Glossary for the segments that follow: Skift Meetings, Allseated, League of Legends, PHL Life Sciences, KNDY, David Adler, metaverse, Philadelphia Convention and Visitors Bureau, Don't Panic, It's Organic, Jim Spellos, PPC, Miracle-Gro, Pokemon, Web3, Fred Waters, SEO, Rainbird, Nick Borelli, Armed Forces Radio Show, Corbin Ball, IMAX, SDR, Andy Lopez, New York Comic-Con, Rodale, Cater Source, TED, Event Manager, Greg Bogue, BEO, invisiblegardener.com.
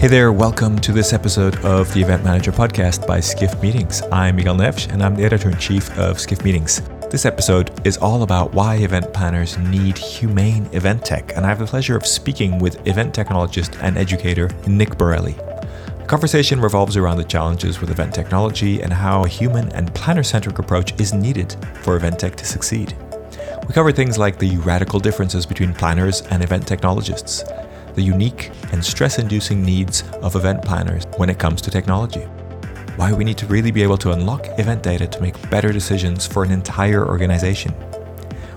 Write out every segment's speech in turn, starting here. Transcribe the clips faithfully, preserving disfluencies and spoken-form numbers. Hey there, welcome to this episode of the Event Manager podcast by Skift Meetings. I'm Miguel Neves and I'm the editor-in-chief of Skift Meetings. This episode is all about why event planners need humane event tech, and I have the pleasure of speaking with event technologist and educator Nick Borelli. The conversation revolves around the challenges with event technology and how a human and planner-centric approach is needed for event tech to succeed. We cover things like the radical differences between planners and event technologists, the unique and stress-inducing needs of event planners when it comes to technology, why we need to really be able to unlock event data to make better decisions for an entire organization.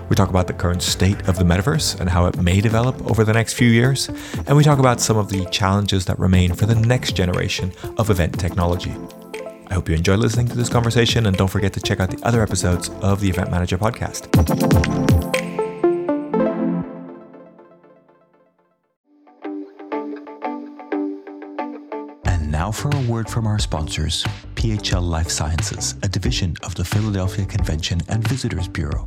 We talk about the current state of the metaverse and how it may develop over the next few years, and we talk about some of the challenges that remain for the next generation of event technology. I hope you enjoy listening to this conversation, and don't forget to check out the other episodes of the Event Manager podcast. Now for a word from our sponsors, P H L Life Sciences, a division of the Philadelphia Convention and Visitors Bureau.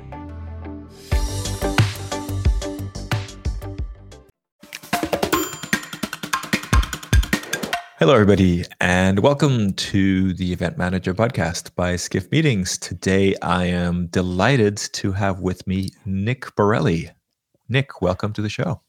Hello, everybody, and welcome to the Event Manager podcast by Skift Meetings. Today, I am delighted to have with me Nick Borelli. Nick, welcome to the show.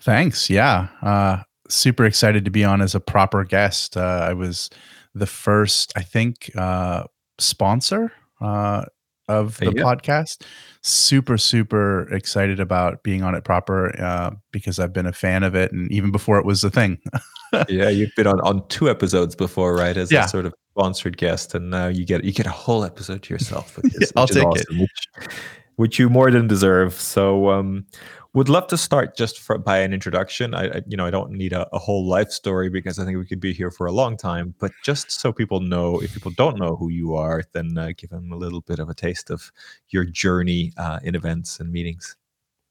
Thanks. Yeah. Uh, super excited to be on as a proper guest. Uh, I was the first, I think, uh, sponsor uh, of the podcast. Super, super excited about being on it proper uh, because I've been a fan of it, and even before it was a thing. Yeah, you've been on, on two episodes before, right? As yeah. a sort of sponsored guest, and now you get you get a whole episode to yourself. Which is, yeah, I'll which take is awesome, it, which, which you more than deserve. So, um, would love to start just for, by an introduction. I, I, you know, I don't need a, a whole life story because I think we could be here for a long time. But just so people know, if people don't know who you are, then uh, give them a little bit of a taste of your journey uh, in events and meetings.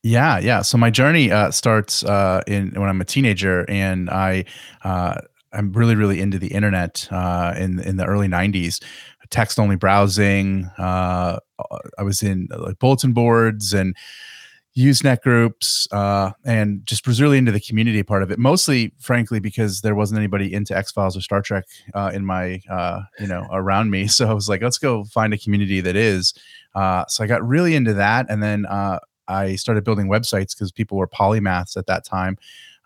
Yeah, yeah. So my journey uh, starts uh, in when I'm a teenager, and I uh, I'm really, really into the internet uh, in in the early nineties. Text only browsing. Uh, I was in like bulletin boards and Usenet groups, uh, and just was really into the community part of it. Mostly, frankly, because there wasn't anybody into X-Files or Star Trek uh, in my uh, you know around me. So I was like, let's go find a community that is. Uh, so I got really into that, and then. Uh, I started building websites because people were polymaths at that time,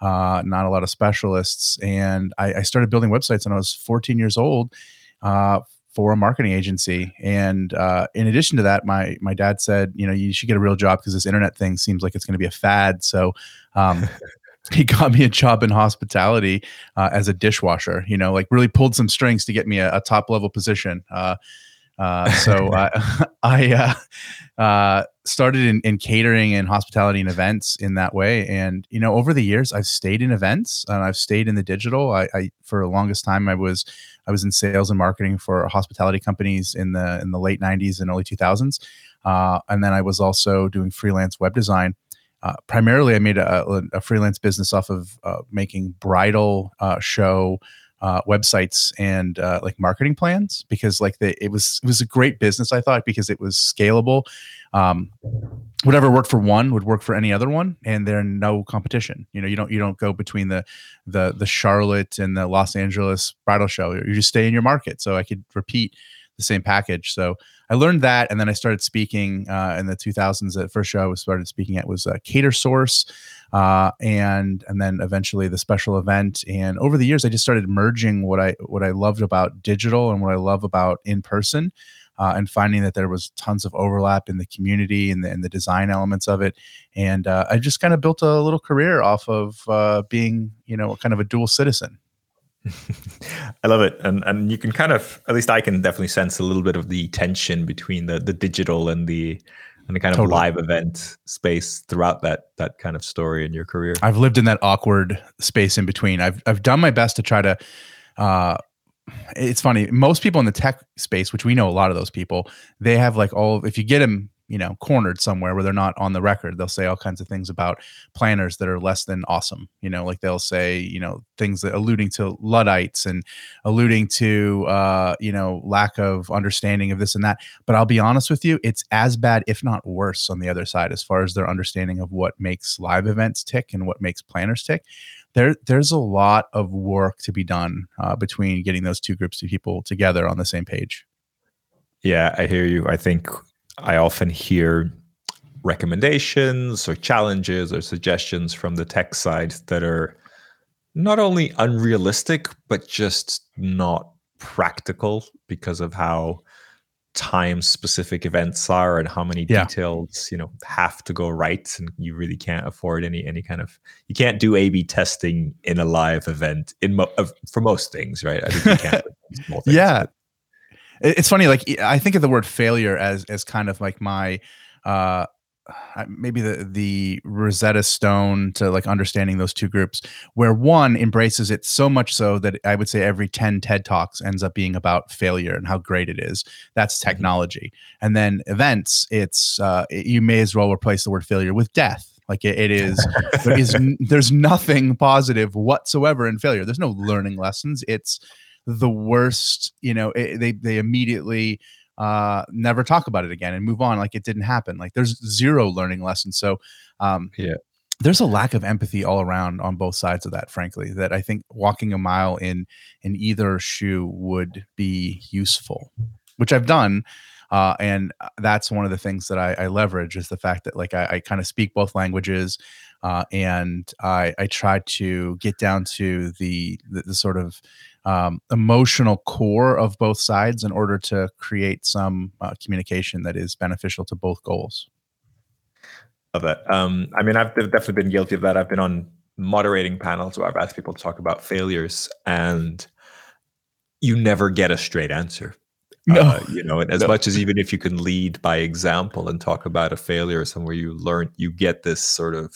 uh, not a lot of specialists. And I, I started building websites when I was fourteen years old uh, for a marketing agency. And uh, in addition to that, my my dad said, you know, you should get a real job because this internet thing seems like it's going to be a fad. So um, he got me a job in hospitality uh, as a dishwasher, you know, like really pulled some strings to get me a, a top level position. Uh, Uh, so uh, I uh, uh, started in, in catering and hospitality and events in that way. And, you know, over the years, I've stayed in events and I've stayed in the digital. I, I for the longest time, I was I was in sales and marketing for hospitality companies in the in the late nineties and early two thousands. Uh, and then I was also doing freelance web design. Uh, primarily, I made a, a freelance business off of uh, making bridal uh, show Uh, websites and uh, like marketing plans, because like the it was it was a great business, I thought, because it was scalable. Um, whatever worked for one would work for any other one, and there's no competition. You know, you don't you don't go between the the the Charlotte and the Los Angeles bridal show. You just stay in your market. So I could repeat the same package. So I learned that, and then I started speaking uh, in the two thousands. The first show I was started speaking at was uh, Cater Source, uh, and and then eventually the Special Event. And over the years, I just started merging what I what I loved about digital and what I love about in person, uh, and finding that there was tons of overlap in the community and the, and the design elements of it. And uh, I just kind of built a little career off of uh, being, you know, kind of a dual citizen. I love it, and and you can kind of, at least I can definitely sense a little bit of the tension between the the digital and the and the kind totally. of live event space throughout that that kind of story in your career. I've lived in that awkward space in between. I've I've done my best to try to uh, it's funny. Most people in the tech space, which we know a lot of those people, they have like all, if you get them, you know, cornered somewhere where they're not on the record, they'll say all kinds of things about planners that are less than awesome. You know, like they'll say, you know, things that alluding to Luddites and alluding to, uh, you know, lack of understanding of this and that. But I'll be honest with you, it's as bad, if not worse, on the other side, as far as their understanding of what makes live events tick and what makes planners tick. There, there's a lot of work to be done uh, between getting those two groups of people together on the same page. Yeah, I hear you. I think I often hear recommendations or challenges or suggestions from the tech side that are not only unrealistic, but just not practical because of how time-specific events are and how many yeah. details, you know, have to go right, and you really can't afford any any kind of, you can't do A B testing in a live event in mo- for most things, right? I think you can't do small things, yeah. But it's funny, like I think of the word failure as as kind of like my uh maybe the the Rosetta Stone to like understanding those two groups, where one embraces it so much so that I would say every ten TED Talks ends up being about failure and how great it is. That's technology. And then events, it's uh you may as well replace the word failure with death. Like it, it is, there is there's nothing positive whatsoever in failure. There's no learning lessons. It's the worst, you know, it, they they immediately uh never talk about it again and move on like it didn't happen. Like there's zero learning lessons. So um yeah there's a lack of empathy all around on both sides of that, frankly, that I think walking a mile in in either shoe would be useful, which I've done. Uh, and that's one of the things that I, I leverage is the fact that like I, I kind of speak both languages, uh, and I, I try to get down to the the, the sort of um, emotional core of both sides in order to create some uh, communication that is beneficial to both goals. Love that. Um, I mean, I've definitely been guilty of that. I've been on moderating panels where I've asked people to talk about failures, and you never get a straight answer. No, uh, you know, and as no. much as even if you can lead by example and talk about a failure or somewhere you learn, you get this sort of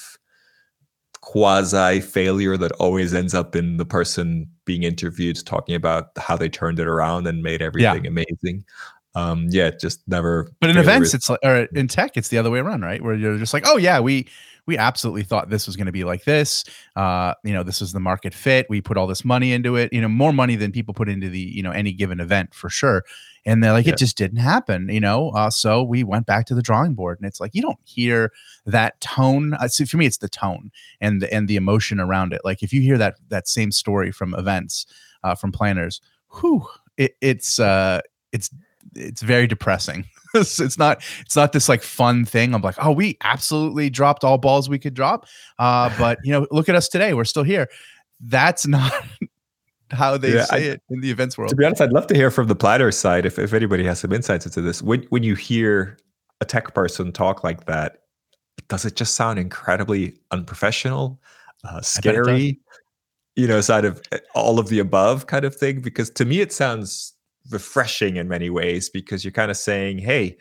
quasi failure that always ends up in the person being interviewed talking about how they turned it around and made everything yeah. amazing. Um, yeah, just never. But in events, is- it's like, or in tech, it's the other way around, right? Where you're just like, oh yeah, we. We absolutely thought this was going to be like this. Uh, you know, this is the market fit. We put all this money into it. You know, more money than people put into the, you know, any given event for sure. And they're like, yeah. it just didn't happen, you know. Uh, so we went back to the drawing board. And it's like, you don't hear that tone. Uh, see, for me, it's the tone and the, and the emotion around it. Like if you hear that that same story from events, uh, from planners, whew, it, it's uh, it's it's very depressing. It's not. It's not this like fun thing. I'm like, oh, we absolutely dropped all balls we could drop. Uh, but you know, look at us today. We're still here. That's not how they yeah, say I, it in the events world. To be honest, I'd love to hear from the planner side if if anybody has some insights into this. When when you hear a tech person talk like that, does it just sound incredibly unprofessional, uh, scary? You know, side of all of the above kind of thing. Because to me, it sounds refreshing in many ways, because you're kind of saying, hey,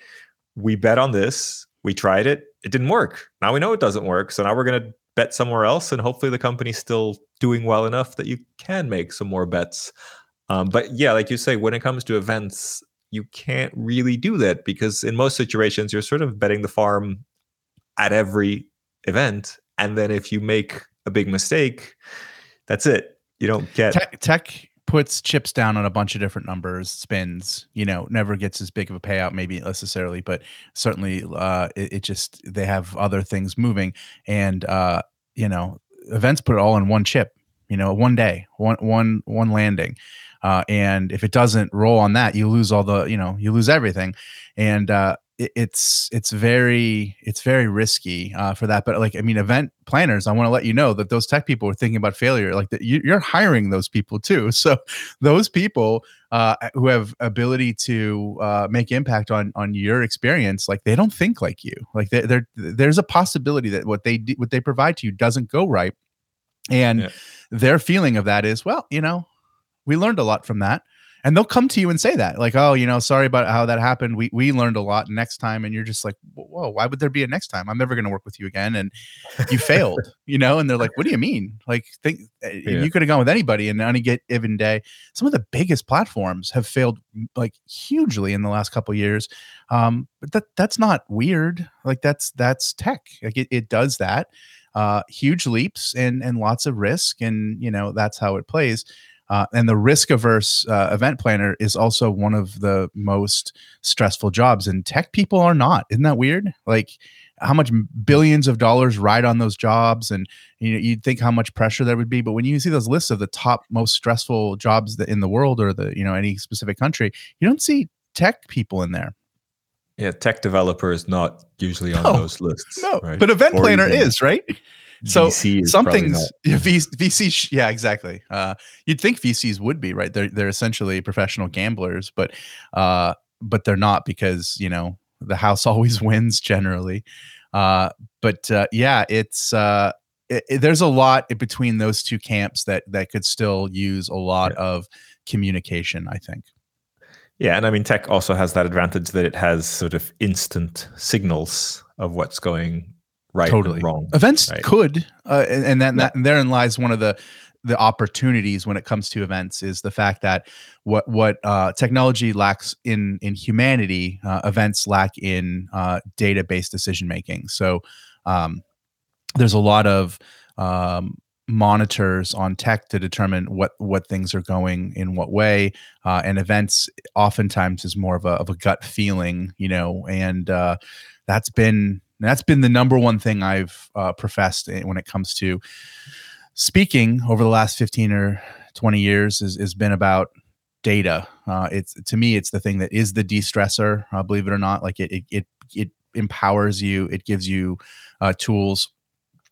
we bet on this, we tried it, it didn't work, now we know it doesn't work, so now we're going to bet somewhere else, and hopefully the company's still doing well enough that you can make some more bets. Um, but yeah, like you say, when it comes to events, you can't really do that, because in most situations you're sort of betting the farm at every event, and then if you make a big mistake, that's it. You don't get tech, tech- puts chips down on a bunch of different numbers, spins, you know, never gets as big of a payout, maybe necessarily, but certainly uh, it, it just, they have other things moving. And, uh, you know, events put it all in one chip, you know, one day, one, one, one landing. Uh, and if it doesn't roll on that, you lose all the, you know, you lose everything. And uh, it, it's, it's very, it's very risky uh, for that. But like, I mean, event planners, I want to let you know that those tech people are thinking about failure, like that you, you're hiring those people too. So those people uh, who have ability to uh, make impact on, on your experience, like they don't think like you, like they're, they're, there's a possibility that what they do, what they provide to you doesn't go right. And yeah. their feeling of that is, well, you know, we learned a lot from that, And they'll come to you and say that, like, oh, you know, sorry about how that happened. We we learned a lot next time. And you're just like, whoa, why would there be a next time? I'm never going to work with you again. And you failed, you know, and they're like, what do you mean? Like, think yeah. you could have gone with anybody. And on a given day, some of the biggest platforms have failed like hugely in the last couple of years. Um, but that that's not weird. Like that's that's tech. Like it, it does that. Uh, huge leaps and and lots of risk. And, you know, that's how it plays. Uh, and the risk-averse uh, event planner is also one of the most stressful jobs. And tech people are not. Isn't that weird? Like how much billions of dollars ride on those jobs. And you know, you'd think how much pressure there would be. But when you see those lists of the top most stressful jobs in the world or the you know any specific country, you don't see tech people in there. Yeah, tech developer is not usually on no, those lists. No, right? But event or planner even. Is, right? So something's V C, V C, yeah, exactly. Uh, you'd think V Cs would be, right? They're they're essentially professional gamblers, but uh, but they're not because you know the house always wins generally. Uh, but uh, yeah, it's uh, it, it, there's a lot in between those two camps that that could still use a lot yeah. of communication, I think. Yeah, and I mean, tech also has that advantage that it has sort of instant signals of what's going on. Right, totally wrong. Events right. could, uh, and, and then yeah. that, and therein lies one of the the opportunities when it comes to events is the fact that what what uh, technology lacks in in humanity, uh, events lack in uh, data based decision making. So um, there's a lot of um, monitors on tech to determine what what things are going in what way, uh, and events oftentimes is more of a of a gut feeling, you know, and uh, that's been. And that's been the number one thing I've uh, professed when it comes to speaking over the last fifteen or twenty years is, is been about data. Uh, it's to me, it's the thing that is the de-stressor, uh, believe it or not. Like it, it, it, it empowers you. It gives you uh, tools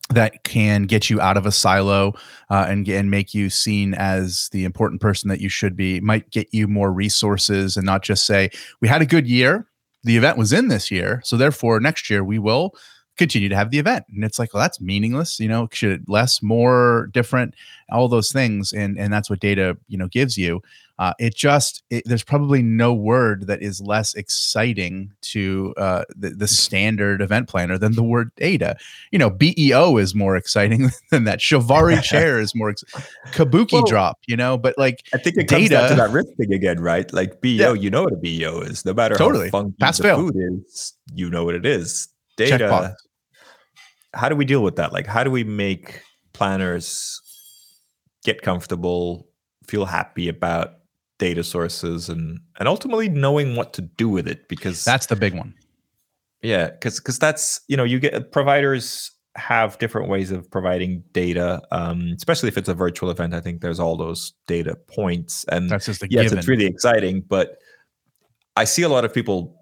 that can get you out of a silo uh, and, and make you seen as the important person that you should be. It might get you more resources and not just say, we had a good year. The event was in this year, so therefore next year we will continue to have the event. And it's like, well, that's meaningless, you know, should it less, more, different, all those things. And and that's what data, you know, gives you. Uh, it just, it, there's probably no word that is less exciting to uh, the, the standard event planner than the word data. You know, B E O is more exciting than that. Chivari chair is more, ex- kabuki well, drop, you know, but like I think it data, comes down to that risk thing again, right? Like B E O, yeah. you know what a B E O is. No matter totally. how funky Pass the fail. food is, you know what it is. Data, Checkbox. How do we deal with that? Like, how do we make planners get comfortable, feel happy about data sources and and ultimately knowing what to do with it, because that's the big one. Yeah, because because that's, you know, you get providers have different ways of providing data, um, especially if it's a virtual event. I think there's all those data points, and that's just a yes, given. It's really exciting. But I see a lot of people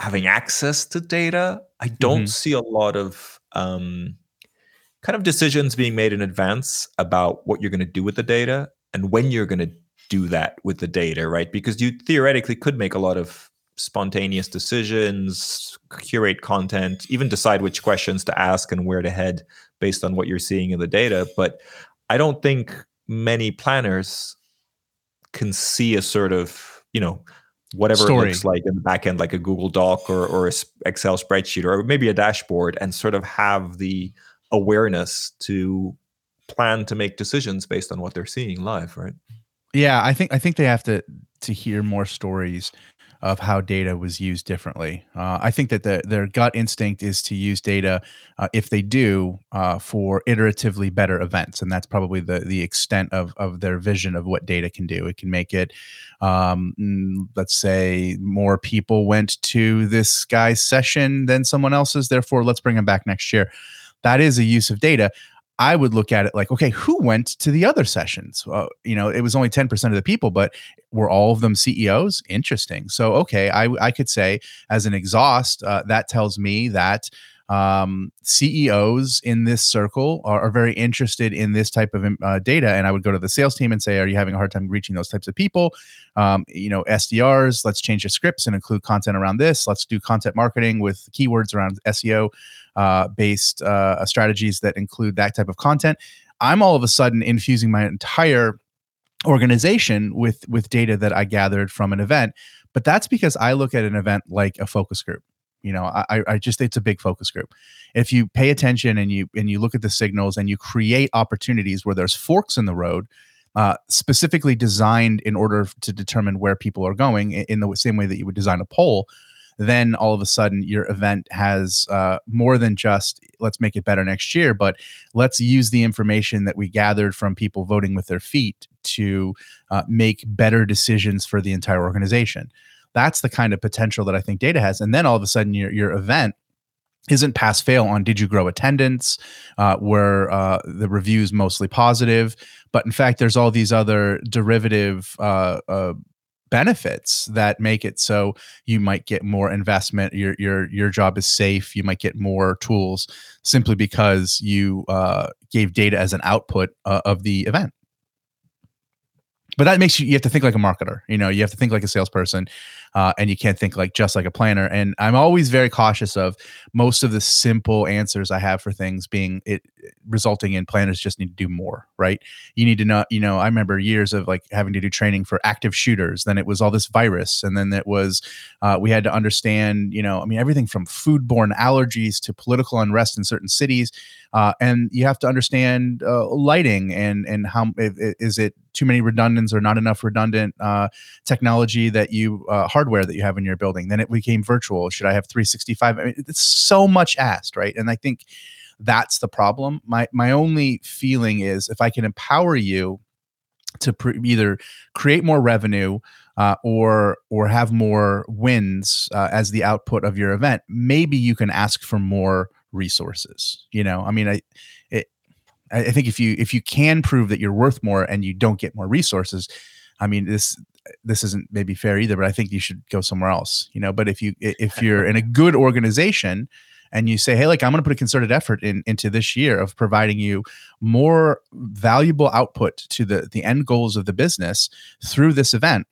having access to data. I don't mm-hmm. see a lot of um, kind of decisions being made in advance about what you're going to do with the data and when you're going to do that with the data, right? Because you theoretically could make a lot of spontaneous decisions, curate content, even decide which questions to ask and where to head based on what you're seeing in the data. But I don't think many planners can see a sort of, you know, whatever Story. it looks like in the back end, like a Google Doc or, or an Excel spreadsheet or maybe a dashboard, and sort of have the awareness to plan to make decisions based on what they're seeing live, right? Yeah, I think I think they have to to hear more stories of how data was used differently. Uh, I think that the, their gut instinct is to use data, uh, if they do, uh, for iteratively better events, and that's probably the the extent of of their vision of what data can do. It can make it, um, let's say, more people went to this guy's session than someone else's. Therefore, let's bring them back next year. That is a use of data. I would look at it like, okay, who went to the other sessions? Uh, you know, it was only ten percent of the people, but were all of them C E Os? Interesting. So, okay, I, I could say as an exhaust, uh, that tells me that um, C E Os in this circle are, are very interested in this type of uh, data. And I would go to the sales team and say, are you having a hard time reaching those types of people? Um, you know, S D Rs, let's change the scripts and include content around this. Let's do content marketing with keywords around S E O. Uh, based uh, strategies that include that type of content. I'm all of a sudden infusing my entire organization with with data that I gathered from an event. But that's because I look at an event like a focus group. You know, I, I just, it's a big focus group. If you pay attention and you, and you look at the signals and you create opportunities where there's forks in the road, uh, specifically designed in order to determine where people are going in the same way that you would design a poll, then all of a sudden your event has uh, more than just let's make it better next year, but let's use the information that we gathered from people voting with their feet to uh, make better decisions for the entire organization. That's the kind of potential that I think data has. And then all of a sudden your, your event isn't pass-fail on did you grow attendance, uh, were uh, the reviews mostly positive, but in fact, there's all these other derivative uh, uh, benefits that make it so you might get more investment, your your your job is safe, you might get more tools simply because you uh, gave data as an output uh, of the event. But that makes you, you have to think like a marketer, you know, you have to think like a salesperson, uh, and you can't think like just like a planner. And I'm always very cautious of most of the simple answers I have for things being it resulting in planners just need to do more, right? You need to know, you know, I remember years of like having to do training for active shooters. Then it was all this virus. And then it was, uh, we had to understand, you know, I mean, everything from foodborne allergies to political unrest in certain cities. Uh, and you have to understand uh, lighting and, and how is it, too many redundants or not enough redundant uh, technology that you, uh, hardware that you have in your building. Then it became virtual. Should I have three sixty-five? I mean, it's so much asked, right? And I think that's the problem. My my only feeling is if I can empower you to pre- either create more revenue uh, or or have more wins uh, as the output of your event, maybe you can ask for more resources. You know, I mean, I it, I think if you if you can prove that you're worth more and you don't get more resources, I mean this this isn't maybe fair either, but I think you should go somewhere else, you know. But if you if you're in a good organization and you say, hey, like I'm going to put a concerted effort in into this year of providing you more valuable output to the the end goals of the business through this event,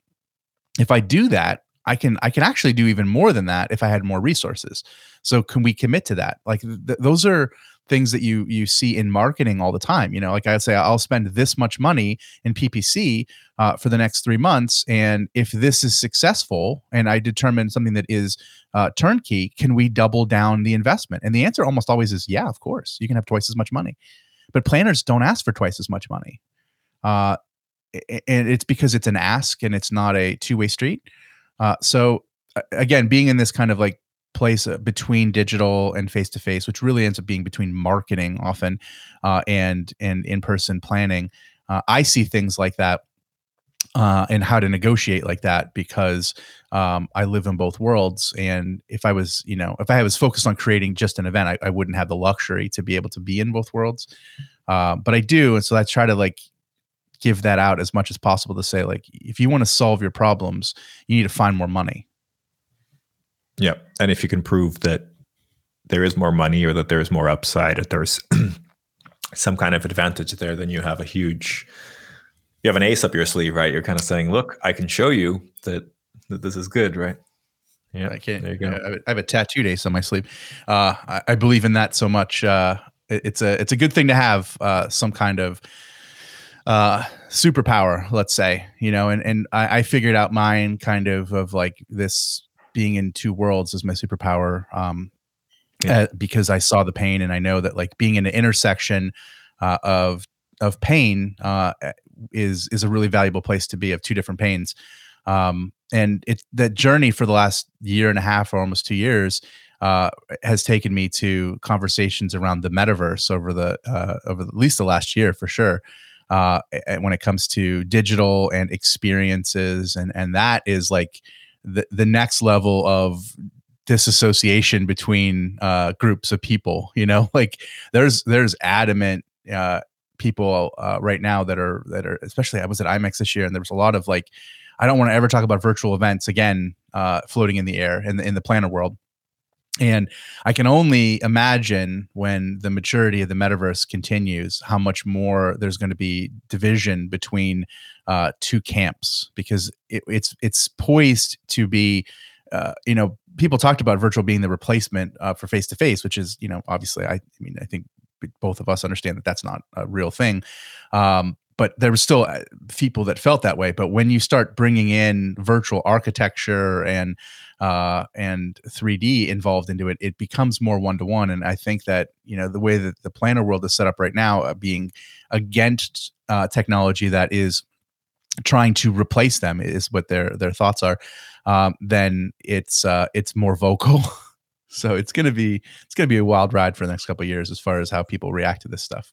if I do that, I can I can actually do even more than that if I had more resources. So can we commit to that? Like th- those are things that you you see in marketing all the time. You know, like I say, I'll spend this much money in P P C uh, for the next three months. And if this is successful and I determine something that is uh, turnkey, can we double down the investment? And the answer almost always is, yeah, of course. You can have twice as much money. But planners don't ask for twice as much money. Uh, and it's because it's an ask and it's not a two-way street. Uh, so, again, being in this kind of like place between digital and face-to-face, which really ends up being between marketing often uh, and and in-person planning, uh, I see things like that uh, and how to negotiate like that because um, I live in both worlds. And if I was, you know, if I was focused on creating just an event, I, I wouldn't have the luxury to be able to be in both worlds. Uh, but I do, and so I try to like give that out as much as possible to say, like, if you want to solve your problems, you need to find more money. Yeah. And if you can prove that there is more money or that there is more upside, or there's some kind of advantage there, then you have a huge, you have an ace up your sleeve, right? You're kind of saying, look, I can show you that, that this is good, right? Yeah. I can't, there you go. I have a tattooed ace on my sleeve. Uh, I, I believe in that so much. Uh, it, it's a, it's a good thing to have uh, some kind of, uh, superpower, let's say, you know, and, and I, I figured out mine kind of, of like this being in two worlds is my superpower. Um, yeah. uh, because I saw the pain and I know that like being in an intersection, uh, of, of pain, uh, is, is a really valuable place to be of two different pains. Um, and it, that journey for the last year and a half or almost two years, uh, has taken me to conversations around the metaverse over the, uh, over at least the last year for sure. Uh, when it comes to digital and experiences. And, and that is like the, the next level of disassociation between uh, groups of people, you know, like there's, there's adamant uh, people uh, right now that are, that are, especially I was at IMAX this year and there was a lot of like, I don't want to ever talk about virtual events again, uh, floating in the air in the, in the planner world. And I can only imagine when the maturity of the metaverse continues, how much more there's going to be division between uh, two camps, because it, it's it's poised to be, uh, you know, people talked about virtual being the replacement uh, for face-to-face, which is, you know, obviously, I, I mean, I think both of us understand that that's not a real thing. Um, but there were still people that felt that way. But when you start bringing in virtual architecture and uh, and three D involved into it, it becomes more one-to-one. And I think that, you know, the way that the planner world is set up right now, uh, being against uh, technology that is trying to replace them is what their their thoughts are. Um, then it's uh, it's more vocal. So it's gonna be it's gonna be a wild ride for the next couple of years as far as how people react to this stuff.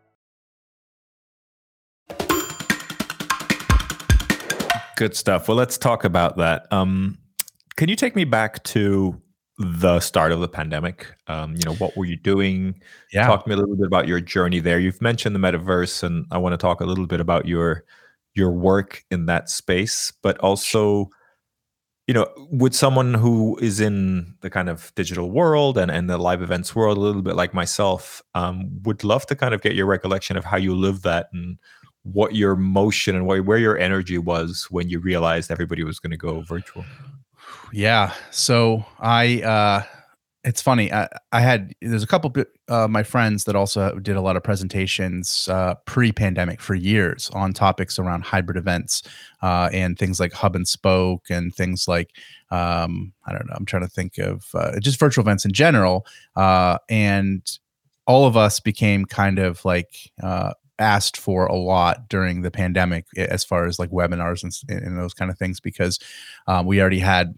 Good stuff. Well, let's talk about that. Um, can you take me back to the start of the pandemic? Um, you know, what were you doing? Yeah. Talk to me a little bit about your journey there. You've mentioned the metaverse, and I want to talk a little bit about your your work in that space. But also, you know, would someone who is in the kind of digital world and, and the live events world, a little bit like myself, um, would love to kind of get your recollection of how you lived that and what your motion and where your energy was when you realized everybody was going to go virtual. Yeah. So I, uh, it's funny. I, I had, there's a couple of uh, my friends that also did a lot of presentations uh, pre-pandemic for years on topics around hybrid events uh, and things like hub and spoke and things like, um, I don't know, I'm trying to think of uh, just virtual events in general. Uh, and all of us became kind of like, uh, asked for a lot during the pandemic as far as like webinars and, and those kind of things, because um, we already had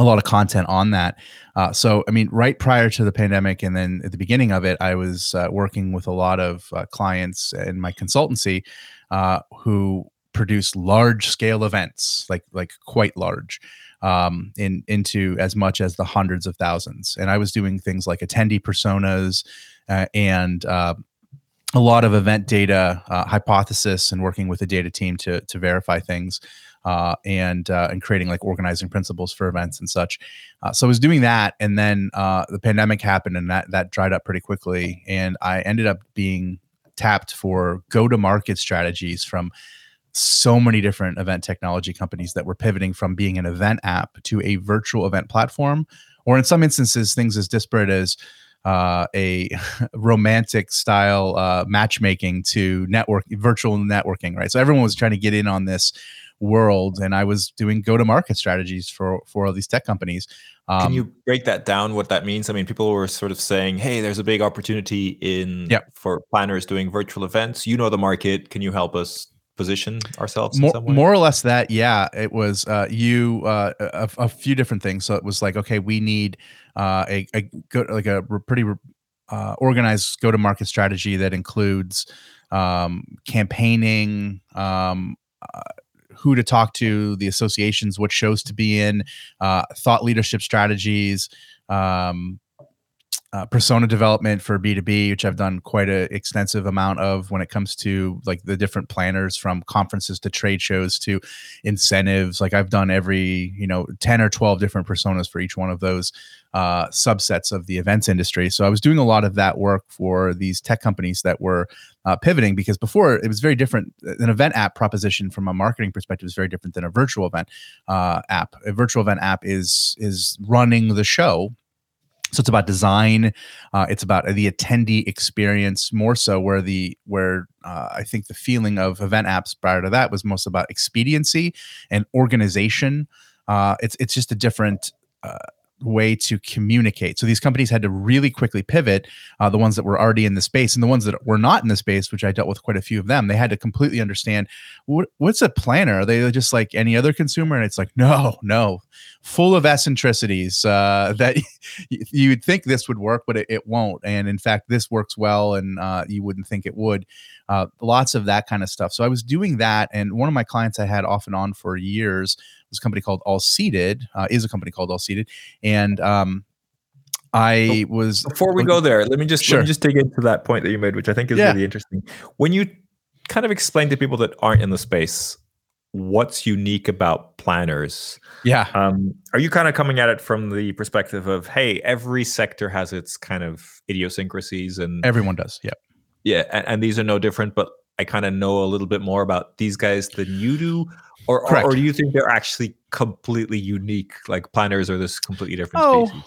a lot of content on that. Uh, so, I mean, right prior to the pandemic and then at the beginning of it, I was uh, working with a lot of uh, clients in my consultancy uh, who produce large scale events, like like quite large, um, in into as much as the hundreds of thousands. And I was doing things like attendee personas uh, and uh a lot of event data uh, hypothesis and working with a data team to to verify things uh, and uh, and creating like organizing principles for events and such. Uh, so I was doing that, and then uh, the pandemic happened, and that that dried up pretty quickly. And I ended up being tapped for go-to-market strategies from so many different event technology companies that were pivoting from being an event app to a virtual event platform, or in some instances, things as disparate as Uh, a romantic style uh, matchmaking to network, virtual networking, right? So everyone was trying to get in on this world, and I was doing go-to-market strategies for for all these tech companies. Um, Can you break that down? What that means? I mean, people were sort of saying, "Hey, there's a big opportunity in yep. for planners doing virtual events. You know the market. Can you help us position ourselves more, in some way?" More or less that, yeah. It was uh, you uh, a, a few different things. So it was like, okay, we need. Uh, a, a go, like a pretty uh, organized go-to-market strategy that includes um, campaigning, um, uh, who to talk to, the associations, what shows to be in, uh, thought leadership strategies, um, uh, persona development for B two B, which I've done quite an extensive amount of when it comes to like the different planners, from conferences to trade shows to incentives. Like I've done every, you know, ten or twelve different personas for each one of those Uh, subsets of the events industry. So I was doing a lot of that work for these tech companies that were uh, pivoting, because before it was very different. An event app proposition from a marketing perspective is very different than a virtual event uh, app. A virtual event app is is running the show. So it's about design. Uh, it's about the attendee experience more so, where the where uh, I think the feeling of event apps prior to that was most about expediency and organization. Uh, it's, it's just a different Uh, way to communicate. So these companies had to really quickly pivot, uh, the ones that were already in the space, and the ones that were not in the space, which I dealt with quite a few of them. They had to completely understand, what, what's a planner? Are they just like any other consumer? And it's like, no, no, full of eccentricities uh, that you would think this would work, but it, it won't. And in fact, this works well, and uh, you wouldn't think it would. Uh, lots of that kind of stuff. So I was doing that, and one of my clients I had off and on for years was a company called Allseated, uh, is a company called Allseated. And um, I was... Before we go there, let me just sure. let me just dig into that point that you made, which I think is yeah. really interesting. When you kind of explain to people that aren't in the space what's unique about planners. Yeah. Um, are you kind of coming at it from the perspective of, hey, every sector has its kind of idiosyncrasies, and everyone does. Yeah. Yeah. And, and these are no different, but I kind of know a little bit more about these guys than you do. Or, or, or do you think they're actually completely unique? Like planners are this completely different oh. species?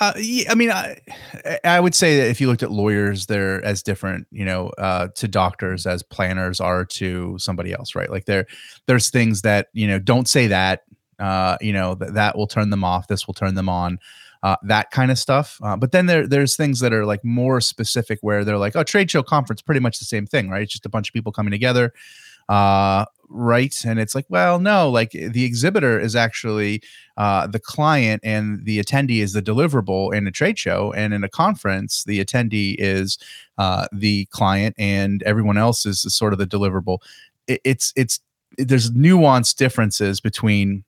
Uh, yeah, I mean, I, I would say that if you looked at lawyers, they're as different, you know, uh, to doctors as planners are to somebody else, right? Like there, there's things that, you know, don't say that, uh, you know, th- that will turn them off. This will turn them on, uh, that kind of stuff. Uh, but then there, there's things that are like more specific where they're like, oh, trade show conference, pretty much the same thing, right? It's just a bunch of people coming together. Uh, right. And it's like, well, no, like the exhibitor is actually uh, the client and the attendee is the deliverable in a trade show. And in a conference, the attendee is uh, the client and everyone else is sort of the deliverable. It, it's, it's, it, there's nuanced differences between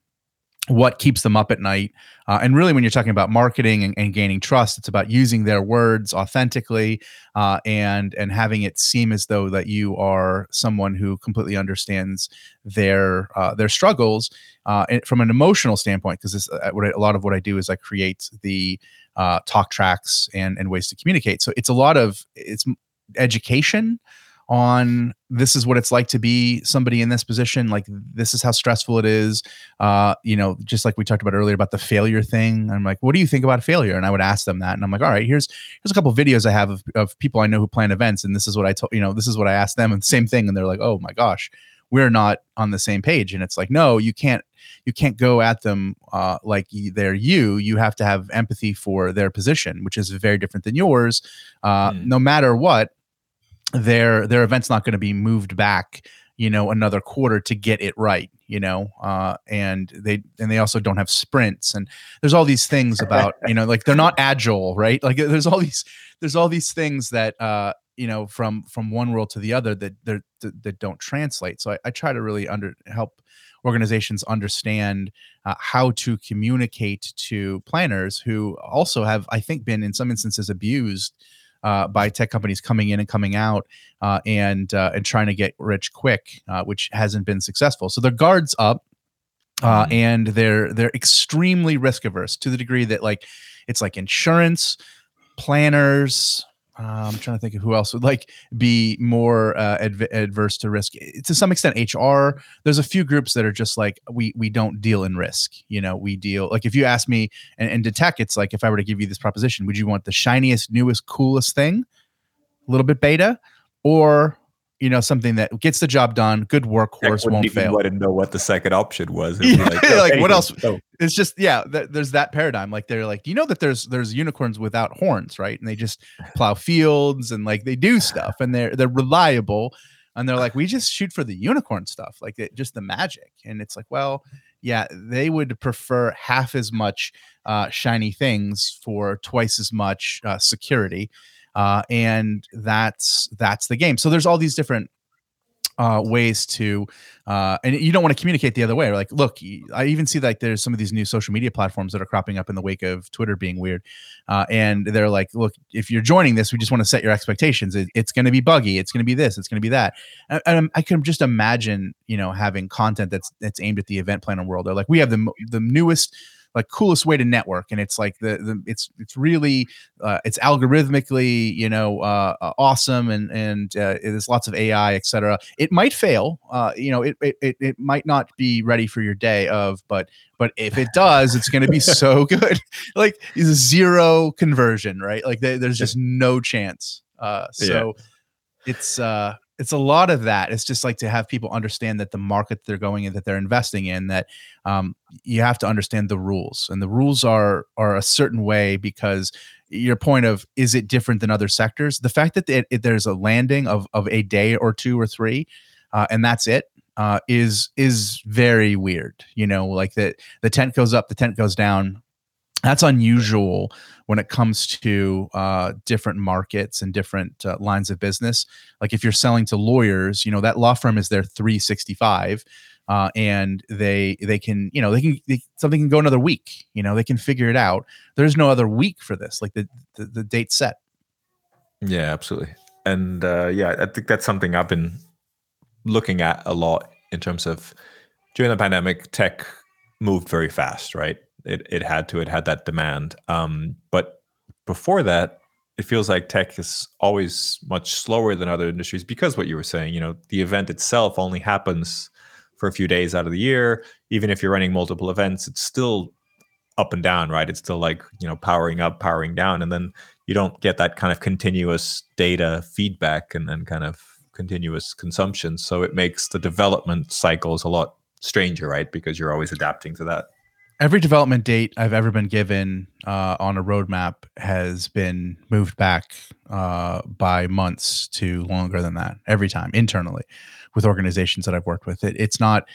what keeps them up at night. Uh, and really when you're talking about marketing and, and gaining trust, it's about using their words authentically uh, and, and having it seem as though that you are someone who completely understands their, uh, their struggles uh, from an emotional standpoint. Cause this, uh, what I, a lot of what I do is I create the uh, talk tracks and, and ways to communicate. So it's a lot of, it's education on this is what it's like to be somebody in this position. Like this is how stressful it is. Uh, you know, just like we talked about earlier about the failure thing. I'm like, what do you think about failure? And I would ask them that. And I'm like, all right, here's, here's a couple of videos I have of, of people I know who plan events. And this is what I told, you know, this is what I asked them and the same thing. And they're like, oh my gosh, we're not on the same page. And it's like, no, you can't, you can't go at them uh, like they're you, you have to have empathy for their position, which is very different than yours. Uh, mm. No matter what, their their event's not going to be moved back, you know, another quarter to get it right, you know, uh, and they and they also don't have sprints, and there's all these things about, you know, like they're not agile, right? Like there's all these there's all these things that uh, you know, from from one world to the other that they're, that, that don't translate. So I, I try to really under help organizations understand uh, how to communicate to planners who also have, I think, been in some instances abused. Uh, by tech companies coming in and coming out uh, and uh, and trying to get rich quick, uh, which hasn't been successful. So their guard's up, uh, mm-hmm. and they're they're extremely risk averse to the degree that like it's like insurance planners. Uh, I'm trying to think of who else would like be more uh, adv- adverse to risk. To some extent, H R. There's a few groups that are just like we we don't deal in risk. You know, we deal like if you ask me and, and to tech, it's like if I were to give you this proposition, would you want the shiniest, newest, coolest thing, a little bit beta, or you know something that gets the job done, good workhorse, won't fail. I didn't know what the second option was. It was yeah, like, oh, like what else? Oh. It's just yeah. Th- there's that paradigm. Like they're like, you know that there's there's unicorns without horns, right? And they just plow fields and like they do stuff, and they're they're reliable, and they're like we just shoot for the unicorn stuff, like it, just the magic. And it's like, well, yeah, they would prefer half as much uh, shiny things for twice as much uh, security. Uh, and that's that's the game. So there's all these different uh, ways to, uh, and you don't want to communicate the other way. Like, look, I even see like there's some of these new social media platforms that are cropping up in the wake of Twitter being weird, uh, and they're like, look, if you're joining this, we just want to set your expectations. It, it's going to be buggy. It's going to be this. It's going to be that. And, and I can just imagine, you know, having content that's that's aimed at the event planner world. They're like, we have the the newest. Like coolest way to network, and it's like the, the it's it's really uh, it's algorithmically you know uh, uh, awesome, and and uh, there's lots of A I, et cetera. It might fail, uh, you know, it it it might not be ready for your day of, but but if it does, it's going to be so good. Like it's zero conversion, right? Like they, there's just no chance. Uh, so yeah. it's. Uh, It's a lot of that. It's just like to have people understand that the market they're going in, that they're investing in, that um, you have to understand the rules. And the rules are are a certain way because your point of, is it different than other sectors? The fact that it, it, there's a landing of of a day or two or three, uh, and that's it, uh, is is very weird. You know, like the, the tent goes up, the tent goes down. That's unusual when it comes to uh, different markets and different uh, lines of business. Like if you're selling to lawyers, you know, that law firm is their three sixty-five uh, and they they can, you know, they can they, something can go another week. You know, they can figure it out. There's no other week for this, like the, the, the date set. Yeah, absolutely. And uh, yeah, I think that's something I've been looking at a lot in terms of during the pandemic, tech moved very fast, right? It it had to, it had that demand. Um, but before that, it feels like tech is always much slower than other industries because what you were saying, you know, the event itself only happens for a few days out of the year. Even if you're running multiple events, it's still up and down, right? It's still like, you know, powering up, powering down. And then you don't get that kind of continuous data feedback and then kind of continuous consumption. So it makes the development cycles a lot stranger, right? Because you're always adapting to that. Every development date I've ever been given uh, on a roadmap has been moved back uh, by months to longer than that every time internally with organizations that I've worked with. It, it's not,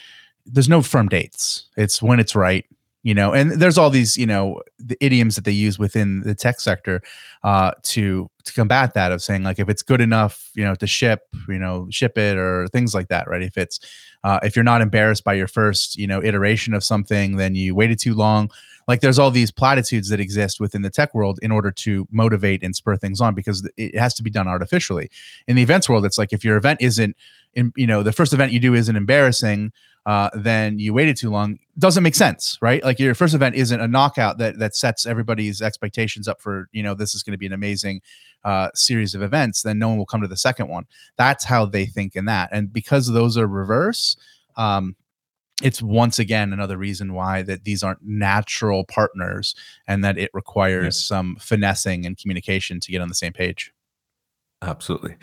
there's no firm dates. It's when it's right. You know, and there's all these, you know, the idioms that they use within the tech sector uh, to to combat that of saying like, if it's good enough, you know, to ship, you know, ship it or things like that, right? If it's uh, if you're not embarrassed by your first, you know, iteration of something, then you waited too long. Like there's all these platitudes that exist within the tech world in order to motivate and spur things on because it has to be done artificially. In the events world, it's like if your event isn't, in, you know, the first event you do isn't embarrassing, uh, then you waited too long. Doesn't make sense, right? Like your first event isn't a knockout that that sets everybody's expectations up for, you know, this is going to be an amazing uh, series of events, then no one will come to the second one. That's how they think in that. And because those are reverse, um, it's once again another reason why that these aren't natural partners and that it requires yeah. some finessing and communication to get on the same page. Absolutely.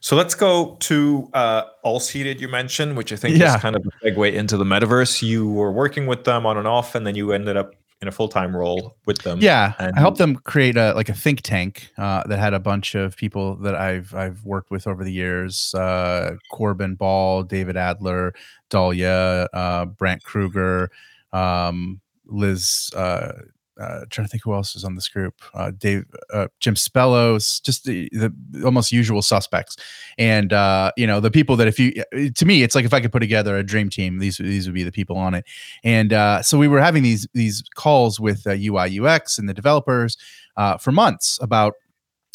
So let's go to uh, Allseated, you mentioned, which I think yeah. is kind of a segue into the metaverse. You were working with them on and off, and then you ended up in a full-time role with them. Yeah, and I helped them create a like a think tank uh, that had a bunch of people that I've I've worked with over the years: uh, Corbin Ball, David Adler, Dahlia, uh, Brant Kruger, um, Liz. Uh, Uh, trying to think who else is on this group. Uh, Dave, uh, Jim Spellos, just the, the almost usual suspects, and uh, you know the people that if you to me it's like if I could put together a dream team, these these would be the people on it. And uh, so we were having these these calls with uh, U I U X and the developers uh, for months about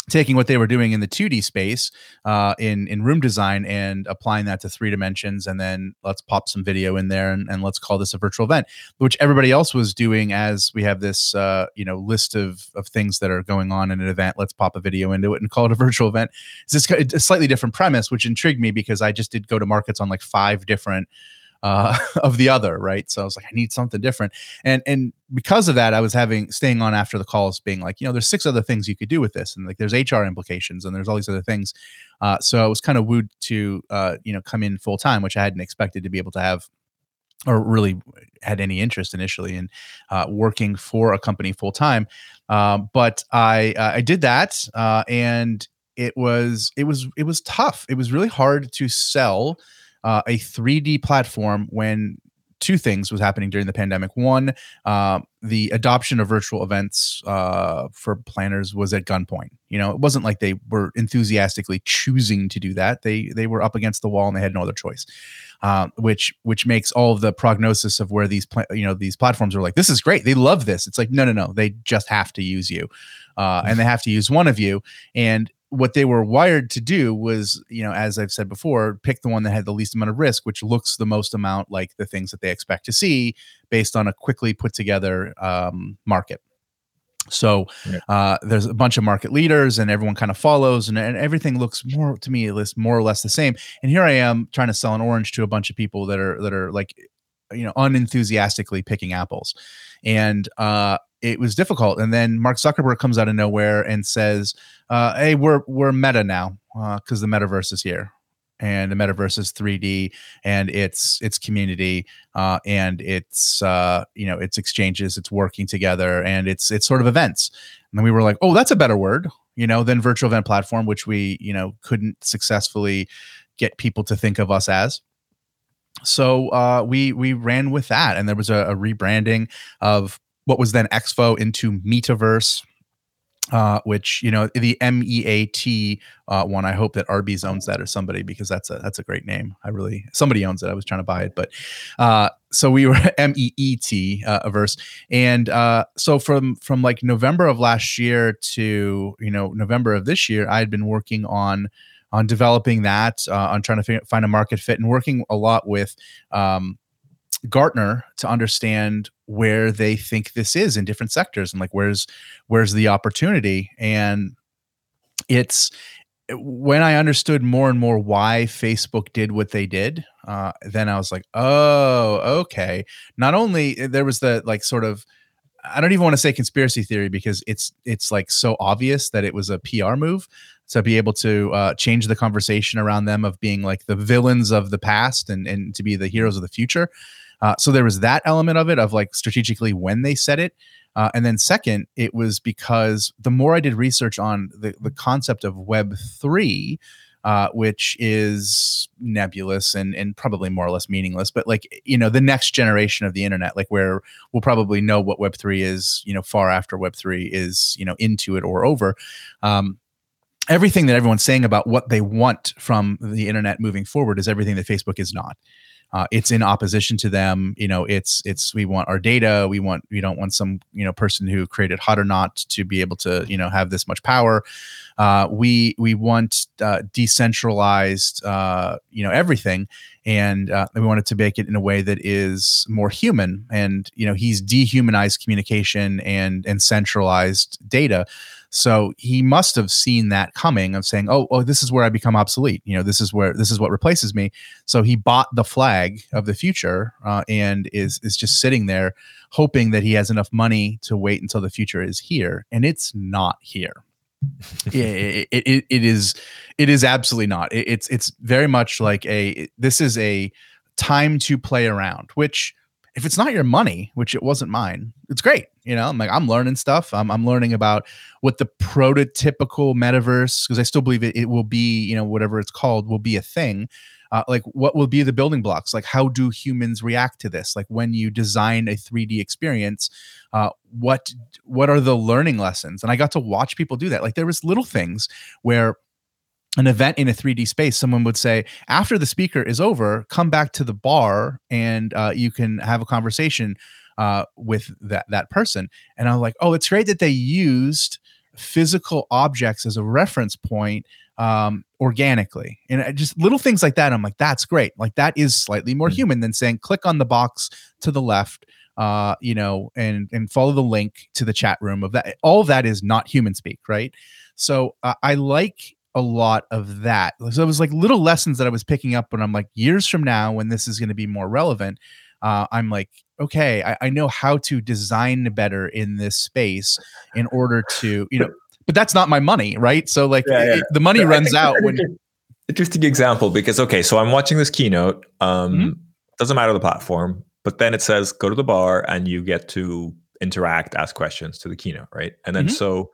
taking what they were doing in the two D space uh, in, in room design and applying that to three dimensions. And then let's pop some video in there and, and let's call this a virtual event, which everybody else was doing as we have this, uh, you know, list of, of things that are going on in an event. Let's pop a video into it and call it a virtual event. It's just a slightly different premise, which intrigued me because I just did go to markets on like five different Uh, of the other, right? So I was like, I need something different. And and because of that, I was having staying on after the calls being like, you know, there's six other things you could do with this. And like, there's H R implications and there's all these other things. Uh, so I was kind of wooed to, uh, you know, come in full time, which I hadn't expected to be able to have or really had any interest initially in uh, working for a company full time. Uh, but I, uh, I did that. Uh, and it was, it was, it was tough. It was really hard to sell Uh, a three D platform when two things was happening during the pandemic. One, uh, the adoption of virtual events uh, for planners was at gunpoint. You know, it wasn't like they were enthusiastically choosing to do that. They they were up against the wall and they had no other choice, uh, which which makes all of the prognosis of where these pla- you know these platforms are like, this is great. They love this. It's like, no, no, no. They just have to use you, uh, and they have to use one of you. And what they were wired to do was, you know, as I've said before, pick the one that had the least amount of risk, which looks the most amount like the things that they expect to see based on a quickly put together um, market. So uh, there's a bunch of market leaders and everyone kind of follows and, and everything looks more to me at least more or less the same. And here I am trying to sell an orange to a bunch of people that are that are like, you know, unenthusiastically picking apples. And uh, it was difficult. And then Mark Zuckerberg comes out of nowhere and says, uh, hey, we're we're meta now because uh, the metaverse is here. And the metaverse is three D and it's it's community uh, and it's, uh, you know, it's exchanges, it's working together and it's it's sort of events. And then we were like, oh, that's a better word, you know, than virtual event platform, which we, you know, couldn't successfully get people to think of us as. So uh, we we ran with that. And there was a, a rebranding of what was then Expo into Metaverse, uh, which, you know, the M E A T uh, one, I hope that Arby's owns that or somebody, because that's a, that's a great name. I really, somebody owns it. I was trying to buy it, but uh, so we were M E E T uh, verse. And uh, so from, from like November of last year to, you know, November of this year, I had been working on on developing that, uh, on trying to f- find a market fit, and working a lot with um, Gartner to understand where they think this is in different sectors, and like where's where's the opportunity. And it's when I understood more and more why Facebook did what they did, uh, then I was like, oh, okay. Not only there was the like sort of, I don't even want to say conspiracy theory, because it's it's like so obvious that it was a P R move to be able to uh, change the conversation around them of being like the villains of the past and and to be the heroes of the future. Uh, so there was that element of it, of like strategically when they said it. Uh, and then second, it was because the more I did research on the, the concept of Web three, uh, which is nebulous and and probably more or less meaningless, but like, you know, the next generation of the internet, like where we'll probably know what Web three is, you know, far after Web three is, you know, into it or over. Um, everything that everyone's saying about what they want from the internet moving forward is everything that Facebook is not. Uh, it's in opposition to them. You know, it's, it's, we want our data. We want, we don't want some, you know, person who created Hot or Not to be able to, you know, have this much power. Uh, we, we want uh, decentralized, uh, you know, everything. And uh, we wanted to make it in a way that is more human. And, you know, he's dehumanized communication and, and centralized data. So he must have seen that coming of saying, oh, oh, this is where I become obsolete. You know, this is where this is what replaces me. So he bought the flag of the future uh, and is is just sitting there hoping that he has enough money to wait until the future is here. And it's not here. it, it, it, it is it is absolutely not. It, it's it's very much like a this is a time to play around, which if it's not your money, which it wasn't mine, it's great. You know, I'm like, I'm learning stuff. I'm, I'm learning about what the prototypical metaverse, because I still believe it, it will be, you know, whatever it's called, will be a thing. Uh, like what will be the building blocks? Like how do humans react to this? Like when you design a three D experience, uh, what, what are the learning lessons? And I got to watch people do that. Like there was little things where an event in a three D space, someone would say, after the speaker is over, come back to the bar and uh, you can have a conversation uh, with that that person. And I'm like, oh, it's great that they used physical objects as a reference point um, organically. And I just little things like that. I'm like, that's great. Like that is slightly more mm-hmm. human than saying, click on the box to the left, uh, you know, and and follow the link to the chat room of that. All of that is not human speak, right? So uh, I like a lot of that. So it was like little lessons that I was picking up when I'm like years from now, when this is going to be more relevant, uh, I'm like, okay, I, I know how to design better in this space in order to, you know, but that's not my money. Right. So like yeah, yeah. It, the money so runs out when interesting example, because, okay, so I'm watching this keynote, um, mm-hmm. doesn't matter the platform, but then it says, go to the bar and you get to interact, ask questions to the keynote. Right. And then, mm-hmm. so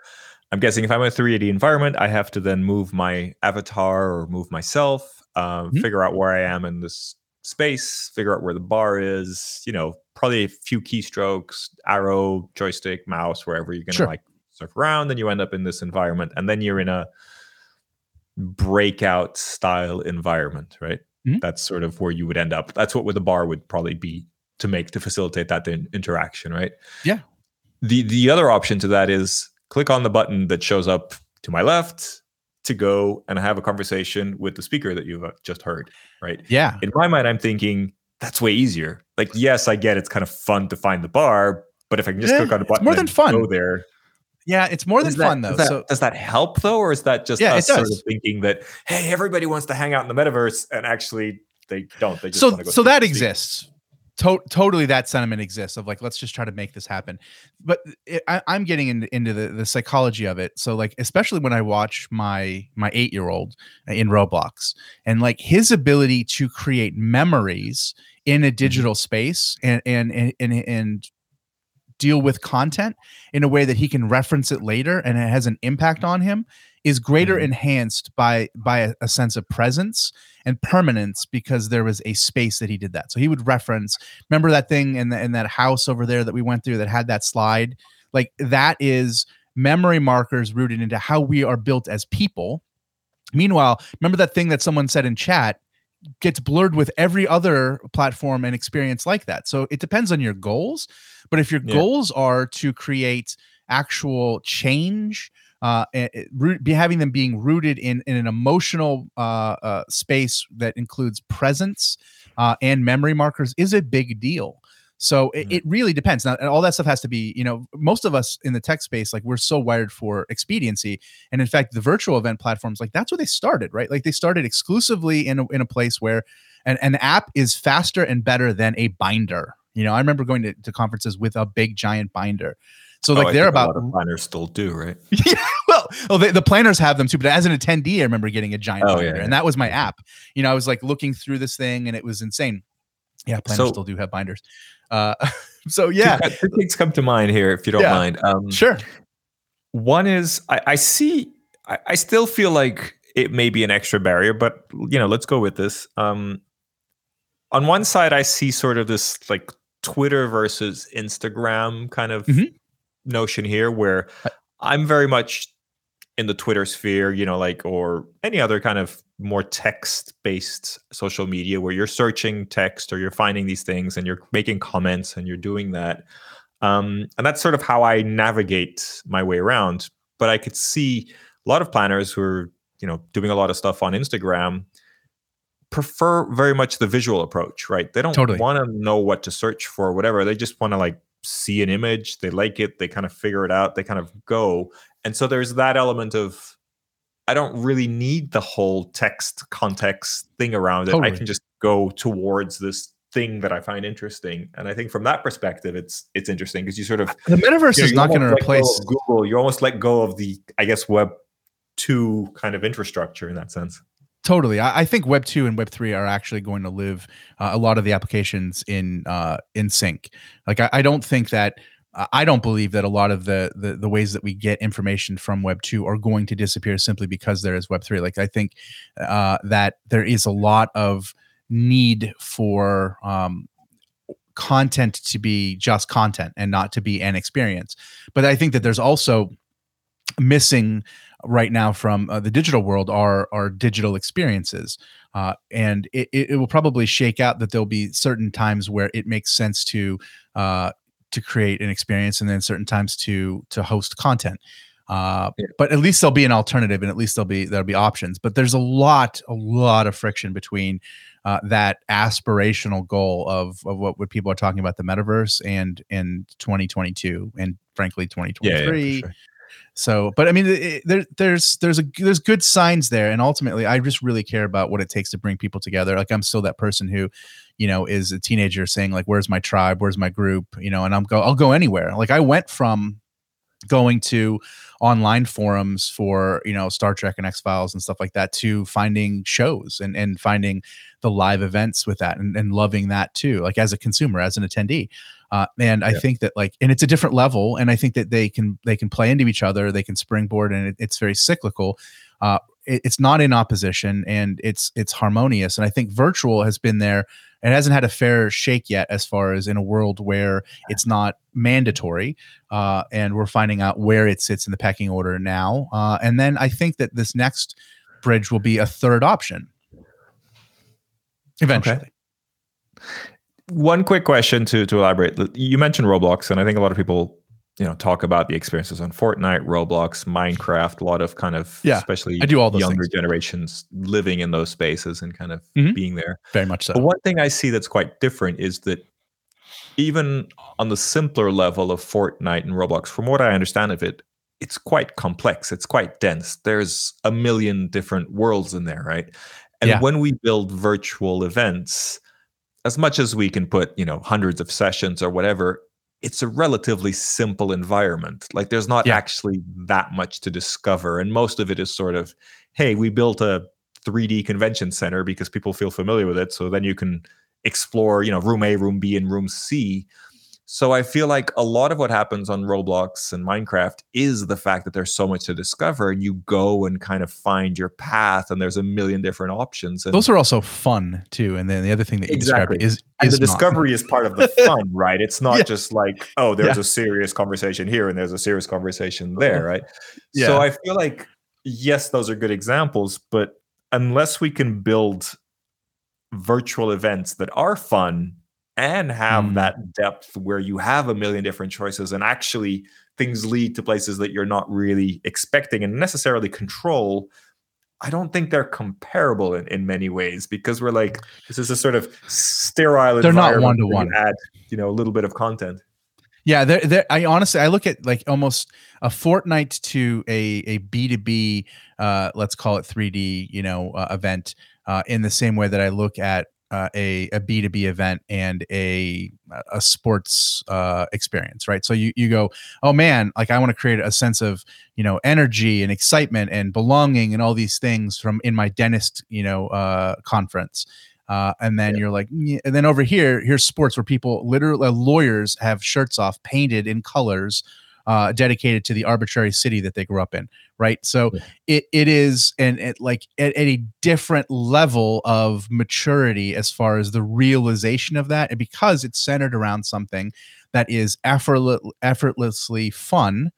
I'm guessing if I'm in a three D environment, I have to then move my avatar or move myself, um, mm-hmm. figure out where I am in this space, figure out where the bar is, you know, probably a few keystrokes, arrow, joystick, mouse, wherever you're going to sure. like surf around. Then you end up in this environment and then you're in a breakout style environment, right? Mm-hmm. That's sort of where you would end up. That's what the bar would probably be to make, to facilitate that interaction, right? Yeah. The, the other option to that is, click on the button that shows up to my left to go and have a conversation with the speaker that you've just heard, right? Yeah. In my mind, I'm thinking that's way easier. Like, yes, I get it's kind of fun to find the bar, but if I can just yeah, click on the button, it's more than and fun. Go there. Yeah, it's more than that, fun though. Does that, so, does that help though, or is that just yeah, us sort of thinking that hey, everybody wants to hang out in the metaverse, and actually they don't. They just so want to go so that exists. To- totally that sentiment exists of like, let's just try to make this happen. But it, I, I'm getting in, into the, the psychology of it. So like, especially when I watch my my eight-year-old in Roblox and like his ability to create memories in a digital space and and and and, and deal with content in a way that he can reference it later and it has an impact on him is greater mm-hmm. enhanced by by a, a sense of presence and permanence because there was a space that he did that. So he would reference, remember that thing in, the, in that house over there that we went through that had that slide? Like that is memory markers rooted into how we are built as people. Meanwhile, remember that thing that someone said in chat gets blurred with every other platform and experience like that. So it depends on your goals. But if your yeah. goals are to create actual change, uh, root, be having them being rooted in, in an emotional uh, uh, space that includes presence uh, and memory markers is a big deal. So it, it really depends. Now, and all that stuff has to be, you know, most of us in the tech space, like we're so wired for expediency. And in fact, the virtual event platforms, like that's where they started, right? Like they started exclusively in a, in a place where an, an app is faster and better than a binder. You know, I remember going to, to conferences with a big giant binder. So like oh, they're about a lot of planners still do, right? Yeah, well, oh, they, the planners have them too. But as an attendee, I remember getting a giant oh, binder, yeah, yeah. and that was my app. You know, I was like looking through this thing, and it was insane. Yeah, planners so, still do have binders. Uh, so yeah, two things come to mind here, if you don't yeah. mind. Um, sure. One is I, I see. I, I still feel like it may be an extra barrier, but you know, let's go with this. Um, on one side, I see sort of this like Twitter versus Instagram kind of mm-hmm. notion here, where I'm very much in the Twitter sphere, you know, like, or any other kind of more text-based social media where you're searching text or you're finding these things and you're making comments and you're doing that. Um, and that's sort of how I navigate my way around. But I could see a lot of planners who are, you know, doing a lot of stuff on Instagram prefer very much the visual approach, right? They don't totally. want to know what to search for or whatever. They just want to like see an image. They like it. They kind of figure it out. They kind of go. And so there's that element of, I don't really need the whole text context thing around it. Totally. I can just go towards this thing that I find interesting. And I think from that perspective, it's it's interesting because you sort of... The metaverse you know, is not going to replace... Google. You almost let go of the, I guess, Web two kind of infrastructure in that sense. Totally. I, I think Web two and Web three are actually going to live uh, a lot of the applications in uh, in sync. Like, I, I don't think that... I don't believe that a lot of the, the the ways that we get information from Web two are going to disappear simply because there is Web three. Like I think uh, that there is a lot of need for um, content to be just content and not to be an experience. But I think that there's also missing right now from uh, the digital world are are digital experiences. Uh, and it, it will probably shake out that there'll be certain times where it makes sense to uh, to create an experience and then certain times to, to host content. Uh, yeah. But at least there'll be an alternative and at least there'll be, there'll be options, but there's a lot, a lot of friction between uh, that aspirational goal of, of what, what people are talking about the metaverse and, and twenty twenty-two and frankly, twenty twenty-three. Yeah, yeah, for sure. So, but I mean, it, there, there's, there's a, there's good signs there. And ultimately I just really care about what it takes to bring people together. Like I'm still that person who, you know, is a teenager saying like, where's my tribe? Where's my group? You know, and I'm go, I'll go anywhere. Like I went from going to online forums for, you know, Star Trek and X-Files and stuff like that to finding shows and, and finding the live events with that and, and loving that too, like as a consumer, as an attendee. Uh, and I yeah. think that like, and it's a different level. And I think that they can, they can play into each other. They can springboard and it, it's very cyclical. Uh, it, it's not in opposition and it's, it's harmonious. And I think virtual has been there. It hasn't had a fair shake yet as far as in a world where it's not mandatory. Uh, and we're finding out where it sits in the pecking order now. Uh, and then I think that this next bridge will be a third option. Eventually. Okay. One quick question to to elaborate. You mentioned Roblox, and I think a lot of people, you know, talk about the experiences on Fortnite, Roblox, Minecraft. A lot of kind of, yeah, especially I do all those younger things. Generations living in those spaces and kind of mm-hmm. being there. Very much so. But one thing I see that's quite different is that even on the simpler level of Fortnite and Roblox, from what I understand of it, it's quite complex. It's quite dense. There's a million different worlds in there, right? And yeah. when we build virtual events, as much as we can put, you know, hundreds of sessions or whatever, it's a relatively simple environment. Like there's not yeah. actually that much to discover. And most of it is sort of, hey, we built a three D convention center because people feel familiar with it. So then you can explore, you know, room A, room B, and room C. So I feel like a lot of what happens on Roblox and Minecraft is the fact that there's so much to discover and you go and kind of find your path and there's a million different options. And those are also fun too. And then the other thing that you exactly. described is, is and the not. Discovery is part of the fun, right? It's not yeah. just like, oh, there's yeah. a serious conversation here and there's a serious conversation there, right? Yeah. So I feel like, yes, those are good examples, but unless we can build virtual events that are fun, and have mm. that depth where you have a million different choices and actually things lead to places that you're not really expecting and necessarily control, I don't think they're comparable in, in many ways, because we're like, this is a sort of sterile they're environment. They're not one to one. Add, you know, a little bit of content. Yeah, they're, they're, I honestly, I look at like almost a Fortnite to a a B two B, uh, let's call it three D, you know, uh, event uh, in the same way that I look at uh, a a B two B event and a a sports uh, experience, right? So you you go, oh man, like I want to create a sense of, you know, energy and excitement and belonging and all these things from in my dentist, you know, uh, conference. Uh, and then yeah. you're like, yeah. and then over here, here's sports where people literally uh, lawyers have shirts off painted in colors uh, dedicated to the arbitrary city that they grew up in. Right. So yeah. it, it is and it like at, at a different level of maturity as far as the realization of that. And because it's centered around something that is effortless, effortlessly fun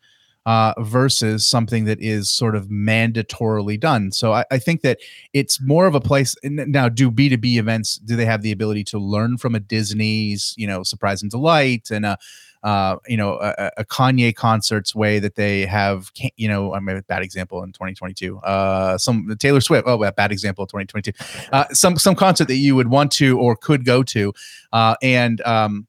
uh, versus something that is sort of mandatorily done. So I, I think that it's more of a place now. Do B two B events, do they have the ability to learn from a Disney's, you know, surprise and delight and, a, uh, you know, a, a Kanye concerts way that they have, you know, I mean, a bad example in twenty twenty-two, uh, some Taylor Swift, oh, a bad example, twenty twenty-two, uh, some, some concert that you would want to, or could go to, uh, and, um,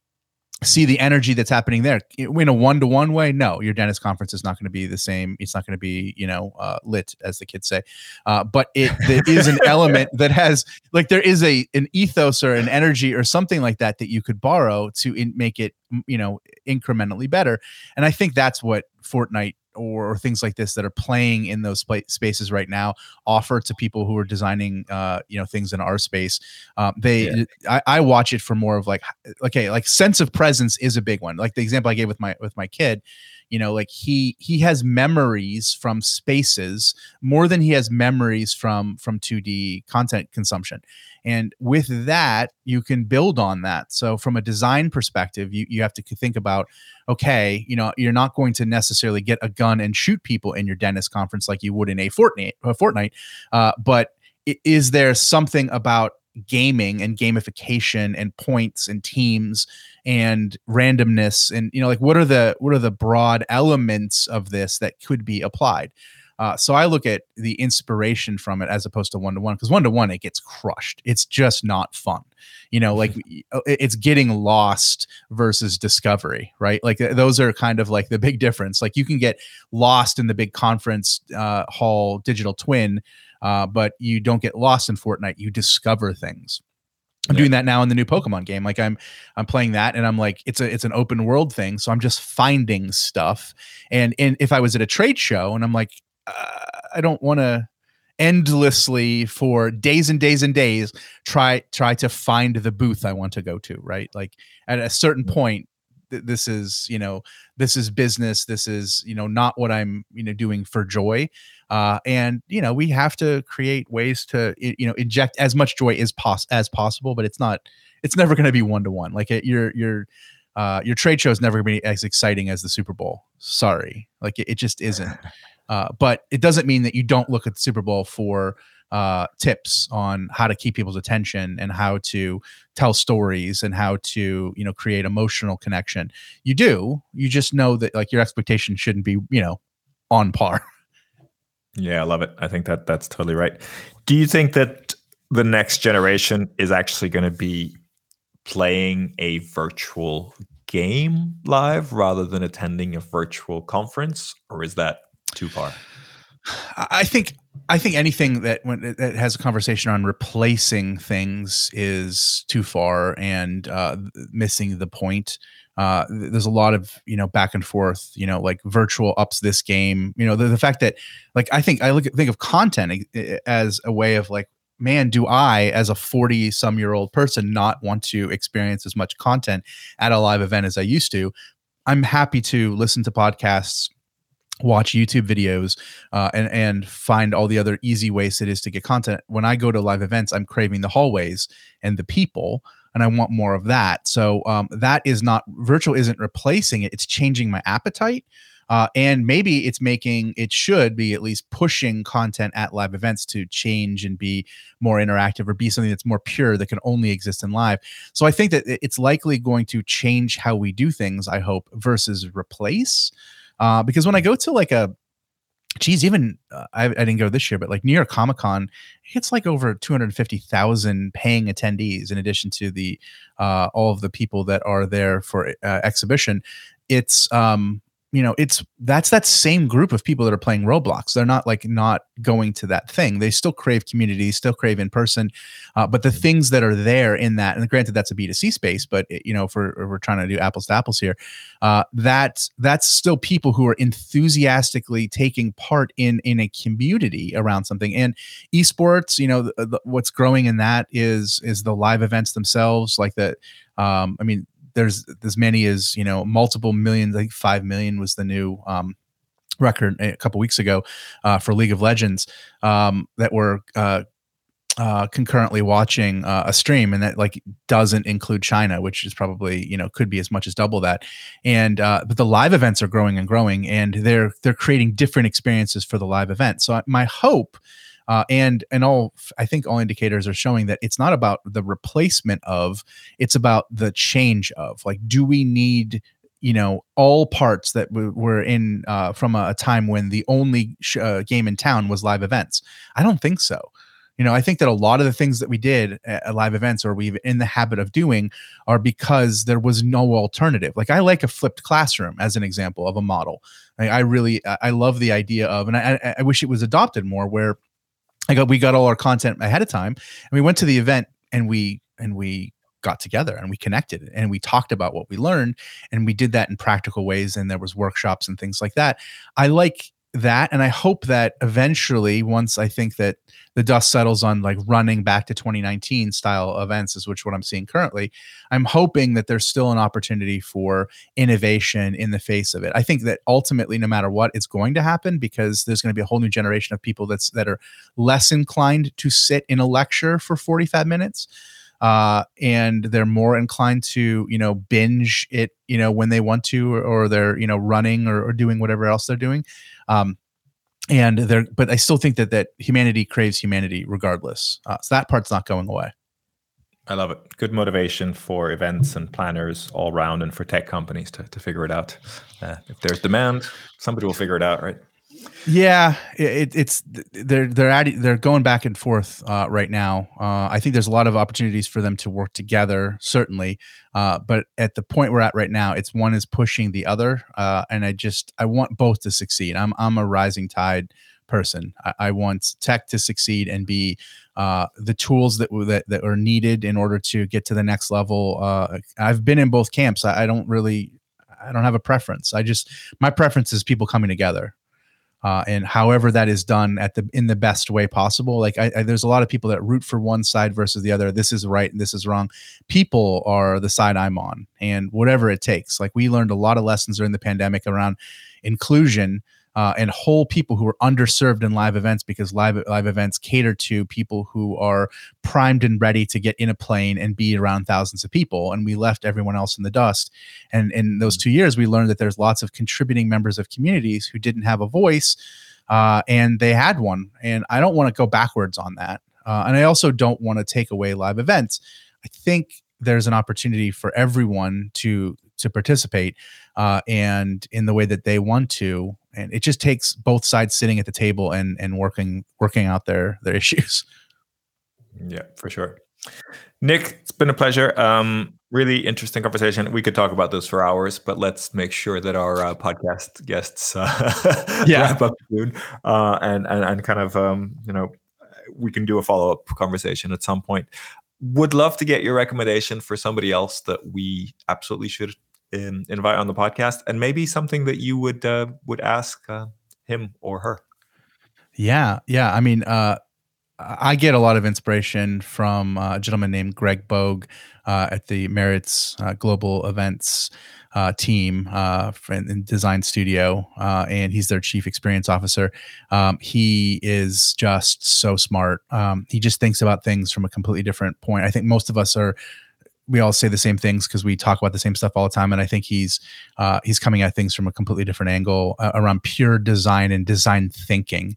see the energy that's happening there in a one-to-one way. No, your dentist conference is not going to be the same. It's not going to be, you know, uh, lit, as the kids say. Uh, but it there is an element that has like, there is a, an ethos or an energy or something like that, that you could borrow to in, make it, you know, incrementally better. And I think that's what Fortnite or, or things like this that are playing in those pla- spaces right now offer to people who are designing, uh, you know, things in our space. Um, they, yeah. I, I watch it for more of like, okay, like sense of presence is a big one. Like the example I gave with my, with my kid, you know, like he, he has memories from spaces more than he has memories from, from two D content consumption. And with that, you can build on that. So from a design perspective, you, you have to think about, okay, you know, you're not going to necessarily get a gun and shoot people in your dentist conference like you would in a Fortnite, a Fortnite. Uh, but is there something about gaming and gamification and points and teams and randomness and, you know, like what are the, what are the broad elements of this that could be applied? Uh, so I look at the inspiration from it as opposed to one-to-one, because one-to-one, it gets crushed. It's just not fun. You know, like it's getting lost versus discovery, right? Like those are kind of like the big difference. Like you can get lost in the big conference uh, hall digital twin, uh, but you don't get lost in Fortnite. You discover things. I'm yeah. doing that now in the new Pokemon game. Like I'm, I'm playing that, and I'm like, it's a, it's an open world thing. So I'm just finding stuff. And and if I was at a trade show, and I'm like, Uh, I don't want to endlessly for days and days and days try try to find the booth I want to go to, right? Like at a certain point, th- this is, you know, this is business. This is, you know, not what I'm, you know, doing for joy. Uh, and, you know, we have to create ways to, you know, inject as much joy as, pos- as possible, but it's not, it's never going to be one-to-one. Like it, you're, you're, uh, your trade show is never going to be as exciting as the Super Bowl. Sorry. Like it, it just isn't. Uh, but it doesn't mean that you don't look at the Super Bowl for uh, tips on how to keep people's attention and how to tell stories and how to, you know, create emotional connection. You do. You just know that like your expectation shouldn't be, you know, on par. Yeah, I love it. I think that that's totally right. Do you think that the next generation is actually going to be playing a virtual game live rather than attending a virtual conference, or is that too far? I think I think anything that when that has a conversation on replacing things is too far and uh, missing the point. Uh, there's a lot of, you know, back and forth, you know, like virtual ups this game. You know, the, the fact that like I think I look at, think of content as a way of like, man, do I, as a forty-some-year-old person, not want to experience as much content at a live event as I used to? I'm happy to listen to podcasts, watch YouTube videos, uh, and and find all the other easy ways it is to get content. When I go to live events, I'm craving the hallways and the people, and I want more of that. So um, that is not, virtual isn't replacing it. It's changing my appetite. Uh, and maybe it's making, it should be at least pushing content at live events to change and be more interactive or be something that's more pure that can only exist in live. So I think that it's likely going to change how we do things, I hope, versus replace. Uh, because when I go to like a, geez, even uh, I, I didn't go this year, but like New York Comic-Con, it's like over two hundred fifty thousand paying attendees in addition to the uh, all of the people that are there for uh, exhibition. It's, um, you know, it's that's that same group of people that are playing Roblox. They're not like not going to that thing. They still crave community, still crave in person. Uh, but the things that are there in that, and granted that's a B two C space, but it, you know, if we're, if we're trying to do apples to apples here, uh, that that's still people who are enthusiastically taking part in in a community around something. And esports, you know, the, the, what's growing in that is is the live events themselves, like the, um, I mean. There's as many as, you know, multiple millions, like five million was the new um, record a couple weeks ago uh, for League of Legends um, that were uh, uh, concurrently watching uh, a stream. And that like doesn't include China, which is probably, you know, could be as much as double that. And uh, but the live events are growing and growing, and they're they're creating different experiences for the live event. So my hope Uh, and and all I think all indicators are showing that it's not about the replacement of, it's about the change of, like, do we need, you know, all parts that w- were in uh, from a, a time when the only sh- uh, game in town was live events? I don't think so. You know, I think that a lot of the things that we did at live events or we've in the habit of doing are because there was no alternative. Like, I like a flipped classroom as an example of a model. I, I really, I love the idea of, and I, I wish it was adopted more, where I got, we got all our content ahead of time, and we went to the event, and we and we got together, and we connected, and we talked about what we learned, and we did that in practical ways, and there was workshops and things like that. I like that, and I hope that eventually, once I think that the dust settles on like running back to twenty nineteen style events, is which what I'm seeing currently, I'm hoping that there's still an opportunity for innovation in the face of it. I think that ultimately, no matter what, it's going to happen, because there's going to be a whole new generation of people that's that are less inclined to sit in a lecture for forty-five minutes. Uh, and they're more inclined to, you know, binge it, you know, when they want to, or, or they're, you know, running or, or doing whatever else they're doing. Um, and they're, but I still think that, that humanity craves humanity regardless. Uh, so that part's not going away. I love it. Good motivation for events and planners all around, and for tech companies to, to figure it out. Uh, if there's demand, somebody will figure it out, right? Yeah, it, it's they're they're at, they're going back and forth uh, right now. Uh, I think there's a lot of opportunities for them to work together, certainly. Uh, but at the point we're at right now, it's one is pushing the other, uh, and I just I want both to succeed. I'm I'm a rising tide person. I, I want tech to succeed and be uh, the tools that, that that are needed in order to get to the next level. Uh, I've been in both camps. I, I don't really I don't have a preference. I just my preference is people coming together. Uh, and however that is done at the in the best way possible. Like I, I, there's a lot of people that root for one side versus the other. This is right and this is wrong. People are the side I'm on, and whatever it takes. Like, we learned a lot of lessons during the pandemic around inclusion uh, and whole people who are underserved in live events, because live live events cater to people who are primed and ready to get in a plane and be around thousands of people. And we left everyone else in the dust. And in those two years, we learned that there's lots of contributing members of communities who didn't have a voice, uh, and they had one. And I don't want to go backwards on that. Uh, and I also don't want to take away live events. I think there's an opportunity for everyone to to participate uh, and in the way that they want to. And it just takes both sides sitting at the table and and working working out their their issues. Yeah, for sure. Nick, it's been a pleasure. Um, really interesting conversation. We could talk about this for hours, but let's make sure that our uh, podcast guests uh, yeah. wrap up soon, uh, and, and and kind of um, you know, we can do a follow up conversation at some point. Would love to get your recommendation for somebody else that we absolutely should in, invite on the podcast, and maybe something that you would uh, would ask uh, him or her. Yeah, yeah. I mean. Uh... I get a lot of inspiration from a gentleman named Greg Bogue uh, at the Meritz uh, Global Events uh, team uh, in design studio, uh, and he's their chief experience officer. Um, he is just so smart. Um, he just thinks about things from a completely different point. I think most of us are. We all say the same things because we talk about the same stuff all the time. And I think he's uh, he's coming at things from a completely different angle uh, around pure design and design thinking.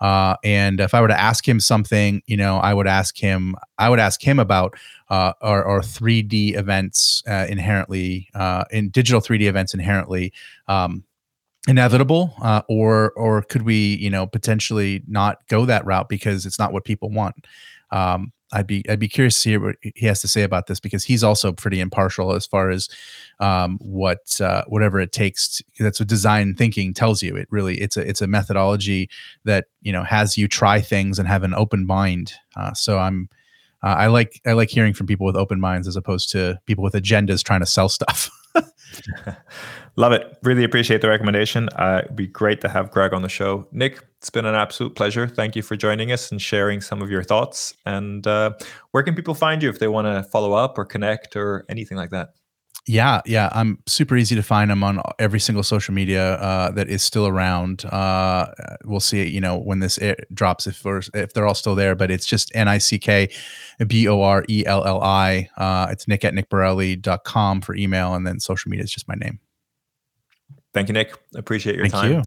Uh, and if I were to ask him something, you know, I would ask him, I would ask him about, uh, are, are three D events, uh, inherently, uh, in digital three D events inherently, um, inevitable, uh, or or could we, you know, potentially not go that route because it's not what people want? Um, I'd be I'd be curious to hear what he has to say about this, because he's also pretty impartial as far as um, what uh, whatever it takes. To, that's what design thinking tells you. It really it's a it's a methodology that, you know, has you try things and have an open mind. Uh, so I'm uh, I like I like hearing from people with open minds as opposed to people with agendas trying to sell stuff. Love it. Really appreciate the recommendation. Uh, it'd be great to have Greg on the show. Nick, it's been an absolute pleasure. Thank you for joining us and sharing some of your thoughts. And uh, where can people find you if they want to follow up or connect or anything like that? Yeah, yeah. I'm super easy to find. I'm on every single social media uh, that is still around. Uh, we'll see, you know, when this air drops, if we're, if they're all still there, but it's just N I C K B O R E L L I. Uh, it's Nick at Nick Borelli dot com for email, and then social media is just my name. Thank you, Nick. Appreciate your Thank time. You.